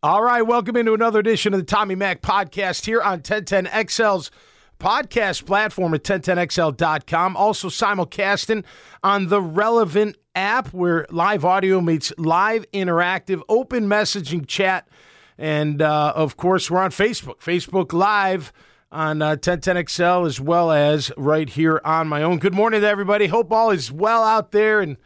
All right, welcome into another edition of the Tommy Mac podcast here on 1010XL's podcast platform at 1010XL.com. Also simulcasting on the Relevant app where live audio meets live interactive open messaging chat. And, of course, we're on Facebook. Facebook Live on 1010XL as well as right here on my own. Good morning to everybody. Hope all is well out there and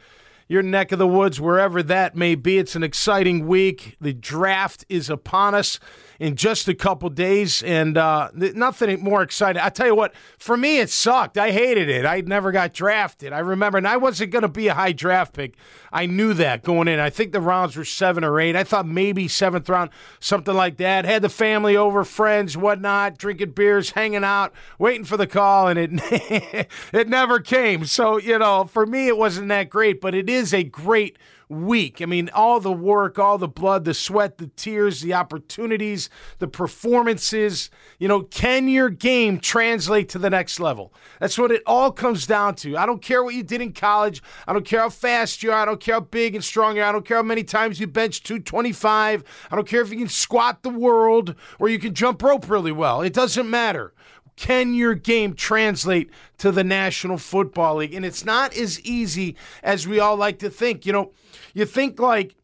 your neck of the woods, wherever that may be. It's an exciting week. The draft is upon us in just a couple days, and nothing more exciting. I tell you what, for me, it sucked. I hated it. I never got drafted. I remember, and I wasn't going to be a high draft pick. I knew that going in. I think the rounds were 7 or 8. I thought maybe 7th round, something like that. Had the family over, friends, whatnot, drinking beers, hanging out, waiting for the call, and it never came. So, you know, for me, it wasn't that great, but it is a great week. I mean, all the work, all the blood, the sweat, the tears, the opportunities, the performances. You know, can your game translate to the next level? That's what it all comes down to. I don't care what you did in college. I don't care how fast you are. I don't care how big and strong you are. I don't care how many times you bench 225. I don't care if you can squat the world or you can jump rope really well. It doesn't matter. Can your game translate to the National Football League? And it's not as easy as we all like to think. You know, you think like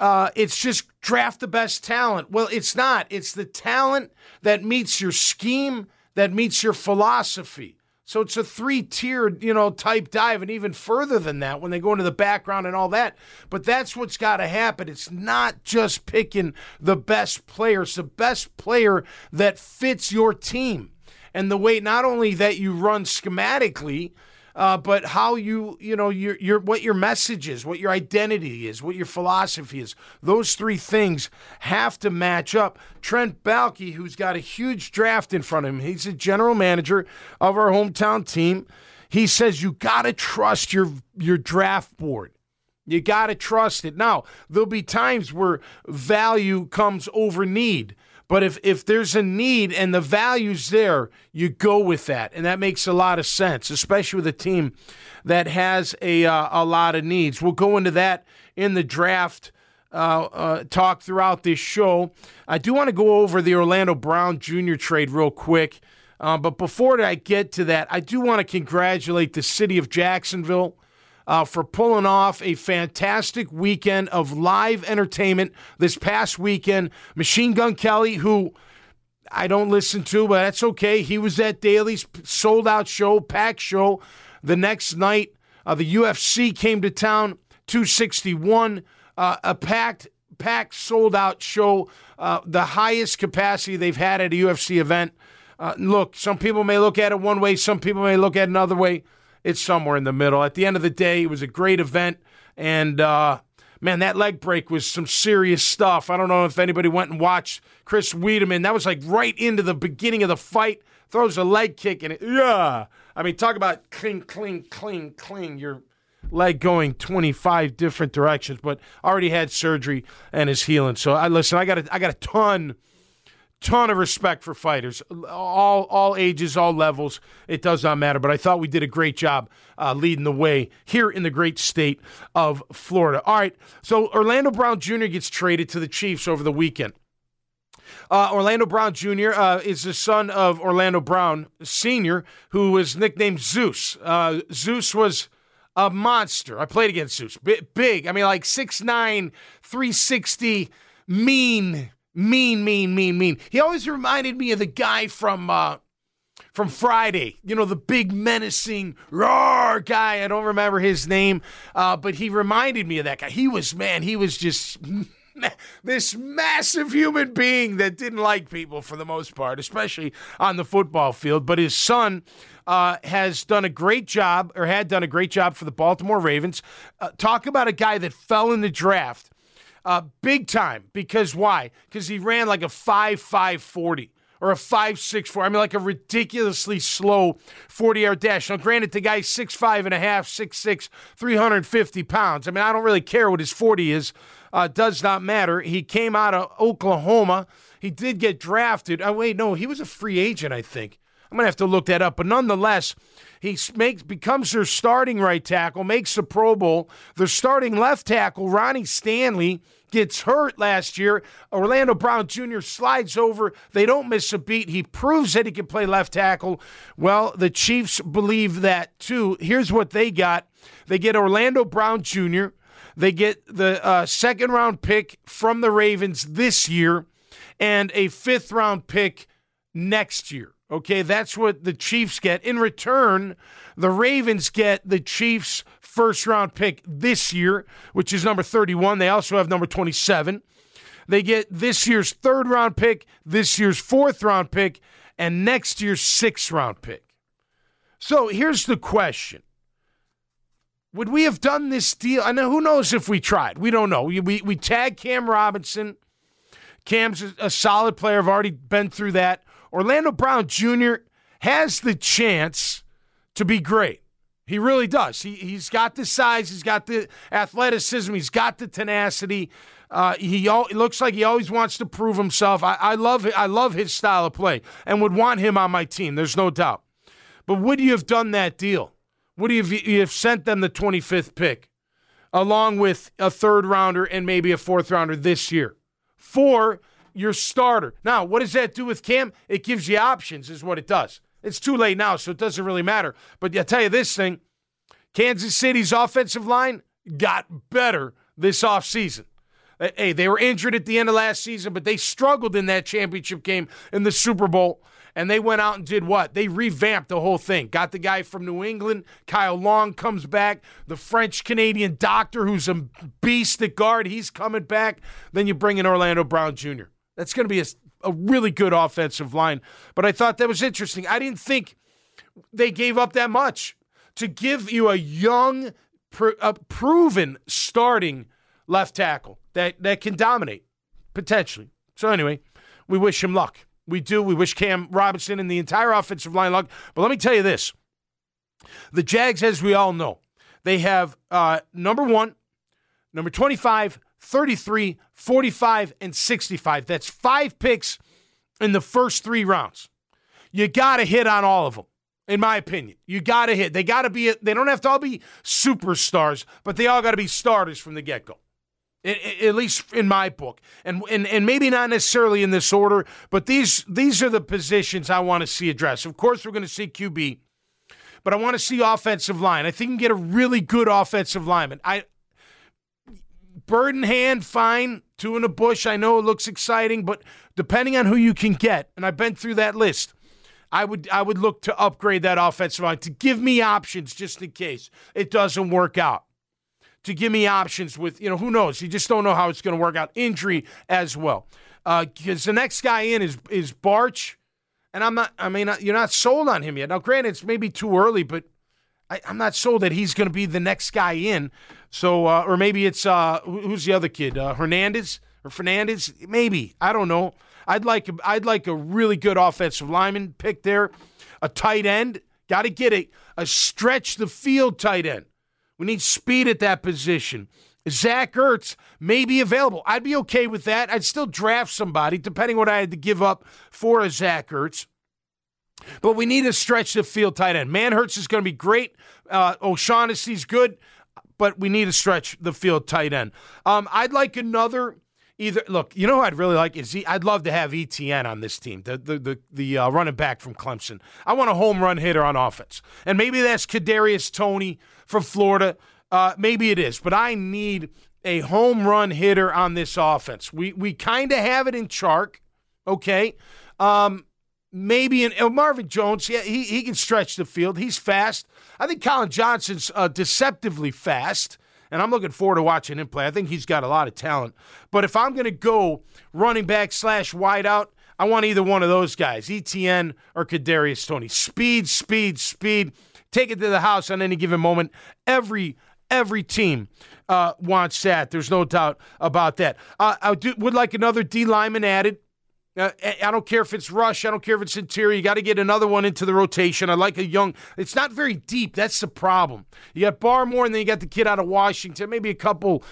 it's just draft the best talent. Well, it's not. It's the talent that meets your scheme, that meets your philosophy. So it's a 3-tiered, you know, type dive, and even further than that when they go into the background and all that. But that's what's got to happen. It's not just picking the best player. It's the best player that fits your team. And the way not only that you run schematically, but how you know, your what your message is, what your identity is, what your philosophy is. Those three things have to match up. Trent Baalke, who's got a huge draft in front of him, he's the general manager of our hometown team. He says you got to trust your draft board. You got to trust it. Now, there'll be times where value comes over need. But if there's a need and the value's there, you go with that. And that makes a lot of sense, especially with a team that has a lot of needs. We'll go into that in the draft talk throughout this show. I do want to go over the Orlando Brown Jr. trade real quick. But before I get to that, I do want to congratulate the city of Jacksonville for pulling off a fantastic weekend of live entertainment this past weekend. Machine Gun Kelly, who I don't listen to, but that's okay. He was at Daly's sold-out show, packed show. The next night, the UFC came to town, 261, a packed sold-out show, the highest capacity they've had at a UFC event. Look, some people may look at it one way, some people may look at it another way. It's somewhere in the middle. At the end of the day, it was a great event. And, man, that leg break was some serious stuff. I don't know if anybody went and watched Chris Wiedemann. That was like right into the beginning of the fight. Throws a leg kick and it, yeah. I mean, talk about cling, cling, cling, cling. Your leg going 25 different directions, but already had surgery and is healing. So, I got a ton of respect for fighters, all ages, all levels. It does not matter, but I thought we did a great job leading the way here in the great state of Florida. All right, so Orlando Brown Jr. gets traded to the Chiefs over the weekend. Orlando Brown Jr. Is the son of Orlando Brown Sr., who was nicknamed Zeus. Zeus was a monster. I played against Zeus. Big. I mean, like 6'9", 360, mean. He always reminded me of the guy from Friday. You know, the big menacing, roar guy. I don't remember his name, but he reminded me of that guy. He was just this massive human being that didn't like people for the most part, especially on the football field. But his son had done a great job for the Baltimore Ravens. Talk about a guy that fell in the draft. Big time, because why? Because he ran like a 5.5 40 or a 5.64. I mean, like a ridiculously slow 40-yard dash. Now, granted, the guy's 6'5 and a half, 6'6, 350 pounds. I mean, I don't really care what his 40 is. Does not matter. He came out of Oklahoma. He did get drafted. Oh, wait, no, he was a free agent, I think. I'm going to have to look that up. But nonetheless, he becomes their starting right tackle, makes the Pro Bowl. Their starting left tackle, Ronnie Stanley, gets hurt last year. Orlando Brown Jr. slides over. They don't miss a beat. He proves that he can play left tackle. Well, the Chiefs believe that too. Here's what they got. They get Orlando Brown Jr. They get the second-round pick from the Ravens this year and a fifth-round pick next year. Okay, that's what the Chiefs get. In return, the Ravens get the Chiefs' first-round pick this year, which is number 31. They also have number 27. They get this year's third-round pick, this year's fourth-round pick, and next year's sixth-round pick. So here's the question. Would we have done this deal? I know, who knows if we tried. We don't know. We tagged Cam Robinson. Cam's a solid player. I've already been through that. Orlando Brown Jr. has the chance to be great. He really does. He's got the size. He's got the athleticism. He's got the tenacity. It looks like he always wants to prove himself. I love his style of play and would want him on my team. There's no doubt. But would you have done that deal? Would you have sent them the 25th pick along with a third-rounder and maybe a fourth-rounder this year for your starter? Now, what does that do with Cam? It gives you options is what it does. It's too late now, so it doesn't really matter. But I'll tell you this thing, Kansas City's offensive line got better this offseason. Hey, they were injured at the end of last season, but they struggled in that championship game in the Super Bowl. And they went out and did what? They revamped the whole thing. Got the guy from New England. Kyle Long comes back. The French-Canadian doctor who's a beast at guard, he's coming back. Then you bring in Orlando Brown Jr. That's going to be a really good offensive line. But I thought that was interesting. I didn't think they gave up that much to give you a young, proven starting left tackle that can dominate, potentially. So anyway, we wish him luck. We do. We wish Cam Robinson and the entire offensive line luck. But let me tell you this. The Jags, as we all know, they have number 1, number 25, 33, 45, and 65. That's 5 picks in the first 3 rounds. You got to hit on all of them, in my opinion. You got to hit. They got to be. They don't have to all be superstars, but they all got to be starters from the get-go. At least in my book, and maybe not necessarily in this order, but these are the positions I want to see addressed. Of course, we're going to see QB, but I want to see offensive line. I think you can get a really good offensive lineman. Bird in hand, fine. 2 in the bush, I know it looks exciting, but depending on who you can get, and I've been through that list, I would look to upgrade that offensive line to give me options just in case it doesn't work out. To give me options with, who knows? You just don't know how it's going to work out. Injury as well. Because the next guy in is Barch, and you're not sold on him yet. Now, granted, it's maybe too early, but I'm not sold that he's going to be the next guy in. So, or maybe it's, who's the other kid? Hernandez or Fernandez? Maybe. I don't know. I'd like a really good offensive lineman pick there. A tight end. Got to get a stretch the field tight end. We need speed at that position. Zach Ertz may be available. I'd be okay with that. I'd still draft somebody, depending what I had to give up for a Zach Ertz. But we need a stretch the field tight end. Mann-Hurts is going to be great. O'Shaughnessy's good, but we need a stretch the field tight end. I'd like another either. Look, you know who I'd really like is I'd love to have Etienne on this team, the running back from Clemson. I want a home run hitter on offense, and maybe that's Kadarius Toney from Florida. Maybe it is, but I need a home run hitter on this offense. We kind of have it in Chark, okay? Maybe in Marvin Jones. Yeah, he can stretch the field. He's fast. I think Colin Johnson's deceptively fast, and I'm looking forward to watching him play. I think he's got a lot of talent. But if I'm going to go running back / wideout, I want either one of those guys, Etienne or Kadarius Toney. Speed. Take it to the house on any given moment. Every team wants that. There's no doubt about that. I would like another D lineman added. I don't care if it's rush. I don't care if it's interior. You got to get another one into the rotation. I like a young. It's not very deep. That's the problem. You got Barmore, and then you got the kid out of Washington. Maybe a couple,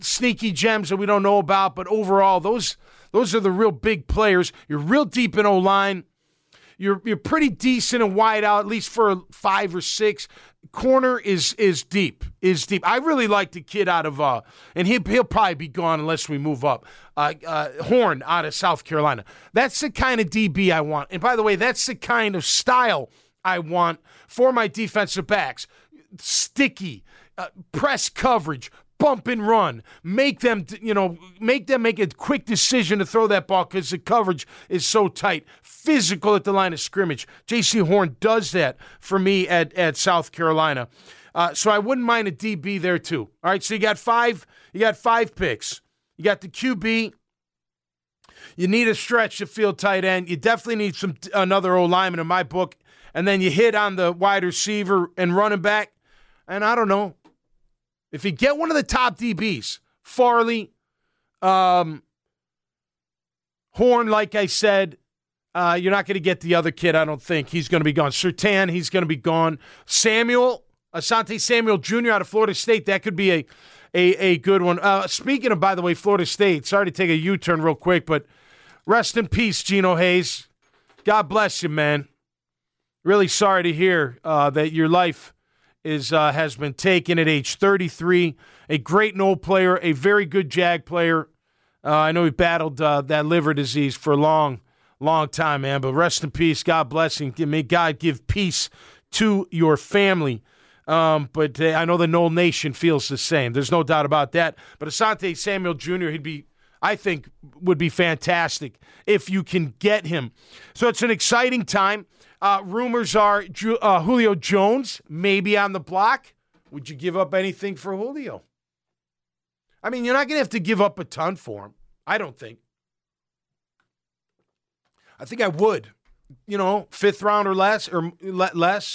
sneaky gems that we don't know about. But overall, those are the real big players. You're real deep in O-line. You're pretty decent in wide out, at least for 5 or 6. Corner is deep. I really like the kid out of and he'll probably be gone unless we move up. Horn out of South Carolina. That's the kind of DB I want. And by the way, that's the kind of style I want for my defensive backs. Sticky, press coverage, bump and run, make them make a quick decision to throw that ball because the coverage is so tight, physical at the line of scrimmage. J.C. Horn does that for me at South Carolina. So I wouldn't mind a DB there too. All right, so you got five picks. You got the QB. You need a stretch to field tight end. You definitely need another O lineman in my book. And then you hit on the wide receiver and running back. And I don't know. If you get one of the top DBs, Farley, Horn, like I said, you're not going to get the other kid, I don't think. He's going to be gone. Sertan, he's going to be gone. Asante Samuel Jr. out of Florida State, that could be a good one. Speaking of, by the way, Florida State, sorry to take a U-turn real quick, but rest in peace, Gino Hayes. God bless you, man. Really sorry to hear that your life has been taken at age 33. A great NOL player, a very good Jag player. I know he battled that liver disease for a long, long time, man. But rest in peace. God bless him. May God give peace to your family. But I know the NOL Nation feels the same. There's no doubt about that. But Asante Samuel Jr., I think would be fantastic if you can get him. So it's an exciting time. Rumors are Julio Jones maybe on the block. Would you give up anything for Julio? I mean, you're not going to have to give up a ton for him, I don't think. I think I would. You know, 5th round or less,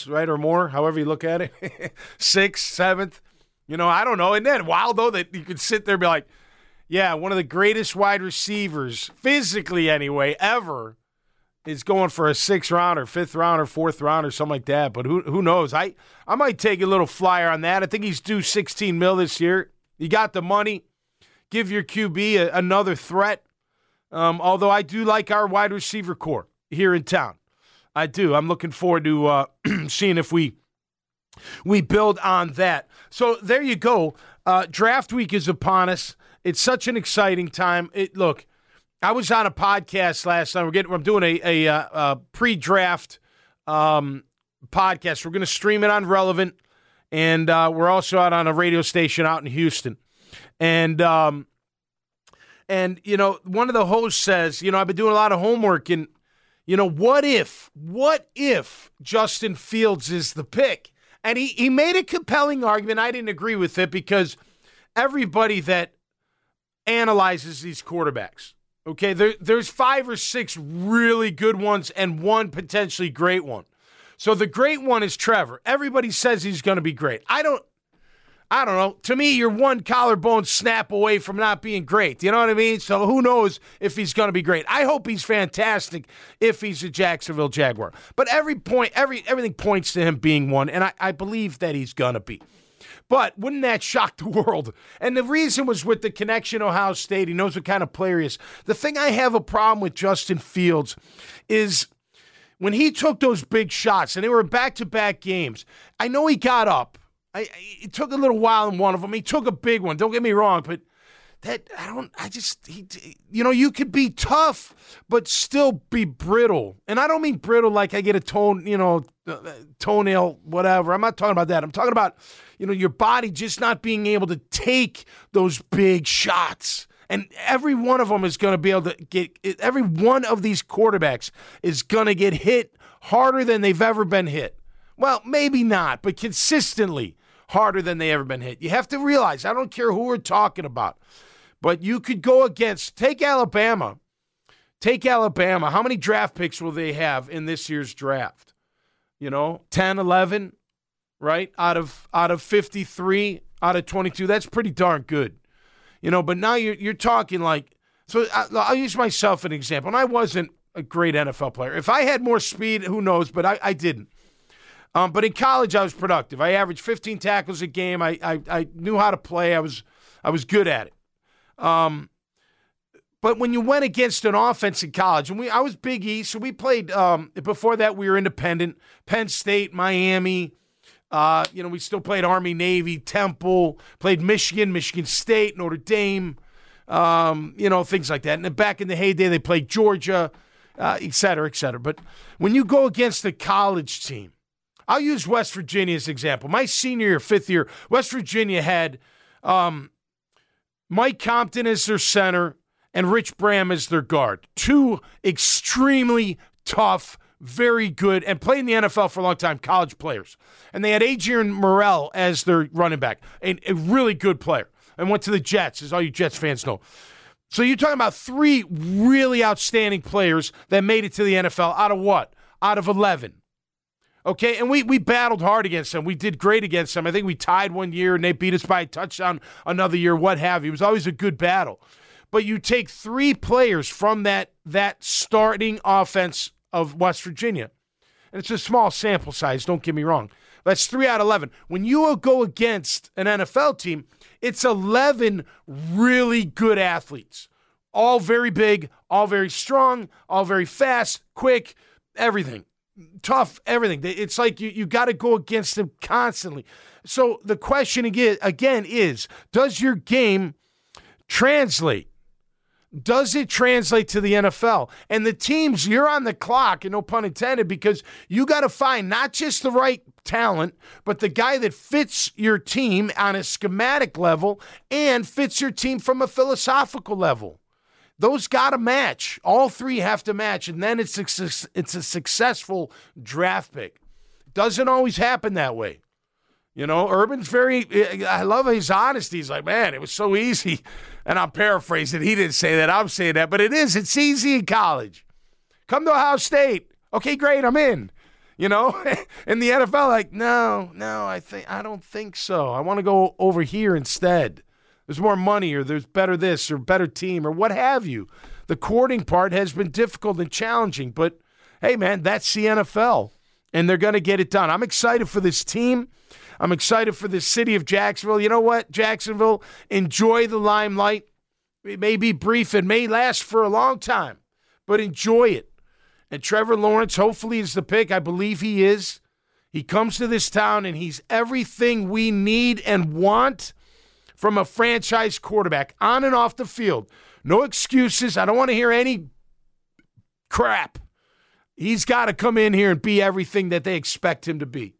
right, or more, however you look at it. 6th, 7th, you know, I don't know. Isn't that wild, though, that you could sit there and be like, yeah, one of the greatest wide receivers, physically anyway, ever, is going for a 6th rounder, 5th rounder, 4th rounder, something like that. But who knows? I might take a little flyer on that. I think he's due $16 million this year. You got the money. Give your QB another threat. Although I do like our wide receiver core here in town. I do. I'm looking forward to seeing if we build on that. So there you go. Draft week is upon us. It's such an exciting time. Look, I was on a podcast last night. I'm doing a pre-draft podcast. We're going to stream it on Relevant, and we're also out on a radio station out in Houston. And you know, one of the hosts says, you know, I've been doing a lot of homework, and you know, what if Justin Fields is the pick? And he made a compelling argument. I didn't agree with it because everybody that analyzes these quarterbacks. Okay, there's 5 or 6 really good ones and one potentially great one. So the great one is Trevor. Everybody says he's going to be great. I don't know. To me, you're one collarbone snap away from not being great. You know what I mean? So who knows if he's going to be great? I hope he's fantastic if he's a Jacksonville Jaguar. But everything points to him being one, and I believe that he's going to be. But wouldn't that shock the world? And the reason was with the connection to Ohio State. He knows what kind of player he is. The thing I have a problem with Justin Fields is when he took those big shots, and they were back-to-back games, I know he got up. It took a little while in one of them. He took a big one. Don't get me wrong, but you could be tough, but still be brittle. And I don't mean brittle like I get a toenail, whatever. I'm not talking about that. I'm talking about, you know, your body just not being able to take those big shots. And every one of them is going to be able to every one of these quarterbacks is going to get hit harder than they've ever been hit. Well, maybe not, but consistently harder than they ever been hit. You have to realize, I don't care who we're talking about, but you could go against, take Alabama. How many draft picks will they have in this year's draft? You know, 10, 11, right? Out of 53, out of 22, that's pretty darn good. You know, but now you're talking like, so I'll use myself as an example. And I wasn't a great NFL player. If I had more speed, who knows, but I didn't. But in college, I was productive. I averaged 15 tackles a game. I knew how to play. I was good at it. But when you went against an offense in college, and I was Big East, so we played, before that we were independent, Penn State, Miami, we still played Army, Navy, Temple, played Michigan, Michigan State, Notre Dame, things like that. And then back in the heyday, they played Georgia, et cetera, et cetera. But when you go against a college team, I'll use West Virginia as an example. My senior year, fifth year, West Virginia had Mike Compton as their center, and Rich Bram is their guard. Two extremely tough, very good, and played in the NFL for a long time, college players. And they had Adrian Morrell as their running back, a really good player, and went to the Jets, as all you Jets fans know. So you're talking about three really outstanding players that made it to the NFL out of what? Out of 11. Okay, and we battled hard against them. We did great against them. I think we tied one year, and they beat us by a touchdown another year, what have you. It was always a good battle. But you take three players from that starting offense of West Virginia. And it's a small sample size, don't get me wrong. That's 3 out of 11. When you go against an NFL team, it's 11 really good athletes. All very big, all very strong, all very fast, quick, everything. Tough, everything. It's like you got to go against them constantly. So the question again is, does your game translate? Does it translate to the NFL? And the teams, you're on the clock, and no pun intended, because you got to find not just the right talent, but the guy that fits your team on a schematic level and fits your team from a philosophical level. Those got to match. All three have to match, and then it's a successful draft pick. Doesn't always happen that way. You know, Urban's I love his honesty. He's like, man, it was so easy. And I'm paraphrasing. He didn't say that. I'm saying that. But it is. It's easy in college. Come to Ohio State. Okay, great. I'm in. You know, in the NFL, like, no, I don't think so. I want to go over here instead. There's more money, or there's better this, or better team, or what have you. The courting part has been difficult and challenging. But, hey, man, that's the NFL. And they're going to get it done. I'm excited for this team. I'm excited for the city of Jacksonville. You know what, Jacksonville? Enjoy the limelight. It may be brief. It may last for a long time, but enjoy it. And Trevor Lawrence, hopefully, is the pick. I believe he is. He comes to this town, and he's everything we need and want from a franchise quarterback on and off the field. No excuses. I don't want to hear any crap. He's got to come in here and be everything that they expect him to be.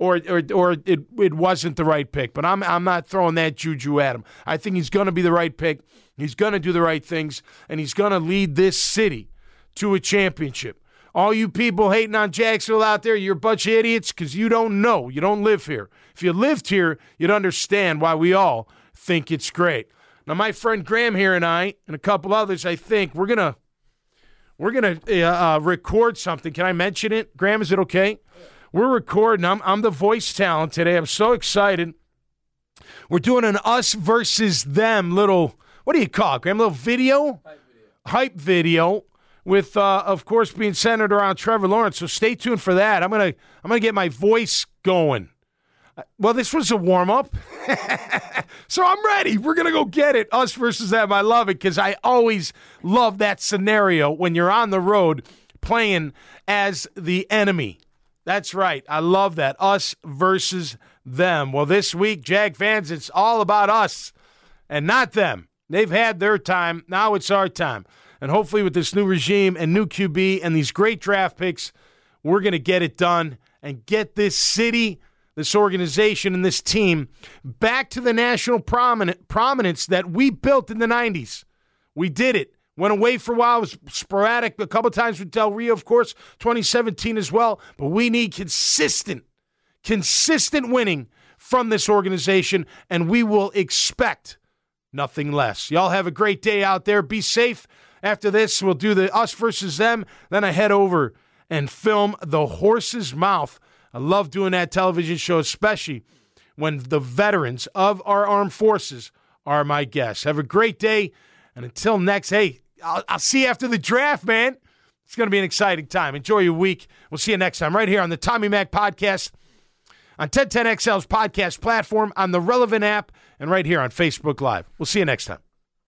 Or it wasn't the right pick. But I'm not throwing that juju at him. I think he's going to be the right pick. He's going to do the right things. And he's going to lead this city to a championship. All you people hating on Jacksonville out there, you're a bunch of idiots because you don't know. You don't live here. If you lived here, you'd understand why we all think it's great. Now, my friend Graham here and I and a couple others, I think, we're gonna record something. Can I mention it? Graham, is it okay? We're recording. I'm the voice talent today. I'm so excited. We're doing an us versus them little, what do you call it, Graham? A little video? Hype video with, of course, being centered around Trevor Lawrence. So stay tuned for that. I'm gonna get my voice going. Well, this was a warm-up. So I'm ready. We're going to go get it, us versus them. I love it because I always love that scenario when you're on the road playing as the enemy. That's right. I love that. Us versus them. Well, this week, Jag fans, it's all about us and not them. They've had their time. Now it's our time. And hopefully with this new regime and new QB and these great draft picks, we're going to get it done and get this city, this organization, and this team back to the national prominence that we built in the 90s. We did it. Went away for a while. It was sporadic a couple times with Del Rio, of course, 2017 as well. But we need consistent winning from this organization, and we will expect nothing less. Y'all have a great day out there. Be safe. After this, we'll do the us versus them. Then I head over and film The Horse's Mouth. I love doing that television show, especially when the veterans of our armed forces are my guests. Have a great day. And until next, hey, I'll see you after the draft, man. It's going to be an exciting time. Enjoy your week. We'll see you next time right here on the Tommy Mac Podcast, on 1010XL's podcast platform, on the Relevant app, and right here on Facebook Live. We'll see you next time.